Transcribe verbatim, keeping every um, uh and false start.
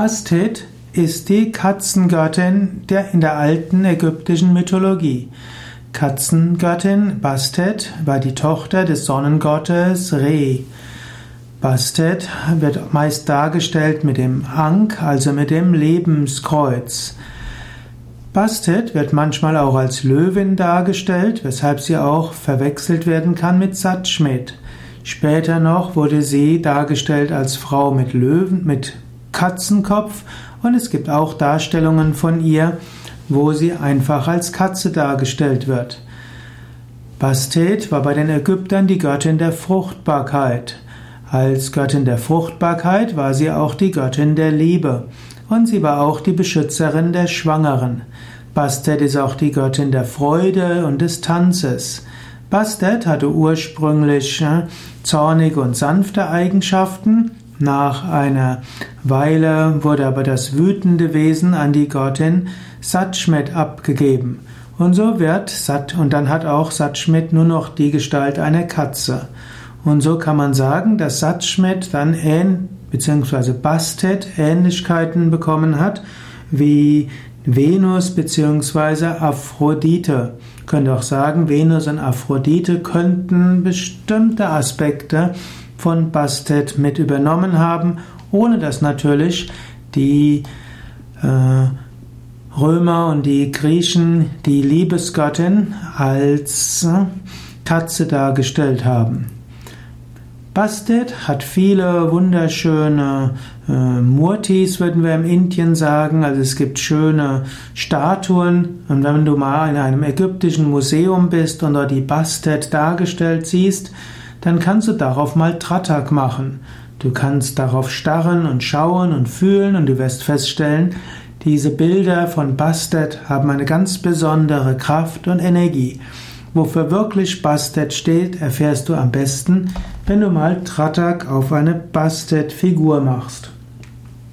Bastet ist die Katzengöttin der, in der alten ägyptischen Mythologie. Katzengöttin Bastet war die Tochter des Sonnengottes Re. Bastet wird meist dargestellt mit dem Ankh, also mit dem Lebenskreuz. Bastet wird manchmal auch als Löwin dargestellt, weshalb sie auch verwechselt werden kann mit Sachmet. Später noch wurde sie dargestellt als Frau mit Löwen, mit Katzenkopf, und es gibt auch Darstellungen von ihr, wo sie einfach als Katze dargestellt wird. Bastet war bei den Ägyptern die Göttin der Fruchtbarkeit. Als Göttin der Fruchtbarkeit war sie auch die Göttin der Liebe, und sie war auch die Beschützerin der Schwangeren. Bastet ist auch die Göttin der Freude und des Tanzes. Bastet hatte ursprünglich äh, zornige und sanfte Eigenschaften. Nach einer Weile wurde aber das wütende Wesen an die Göttin Sachmet abgegeben. Und so wird Sat und dann hat auch Sachmet nur noch die Gestalt einer Katze. Und so kann man sagen, dass Sachmet dann ähn bzw. Bastet Ähnlichkeiten bekommen hat wie Venus bzw. Aphrodite. Man könnte auch sagen, Venus und Aphrodite könnten bestimmte Aspekte von Bastet mit übernommen haben, ohne dass natürlich die äh, Römer und die Griechen die Liebesgöttin als äh, Katze dargestellt haben. Bastet hat viele wunderschöne äh, Murtis, würden wir in Indien sagen. Also es gibt schöne Statuen, und wenn du mal in einem ägyptischen Museum bist und dort die Bastet dargestellt siehst, dann kannst du darauf mal Tratak machen. Du kannst darauf starren und schauen und fühlen, und du wirst feststellen, diese Bilder von Bastet haben eine ganz besondere Kraft und Energie. Wofür wirklich Bastet steht, erfährst du am besten, wenn du mal Tratak auf eine Bastet-Figur machst.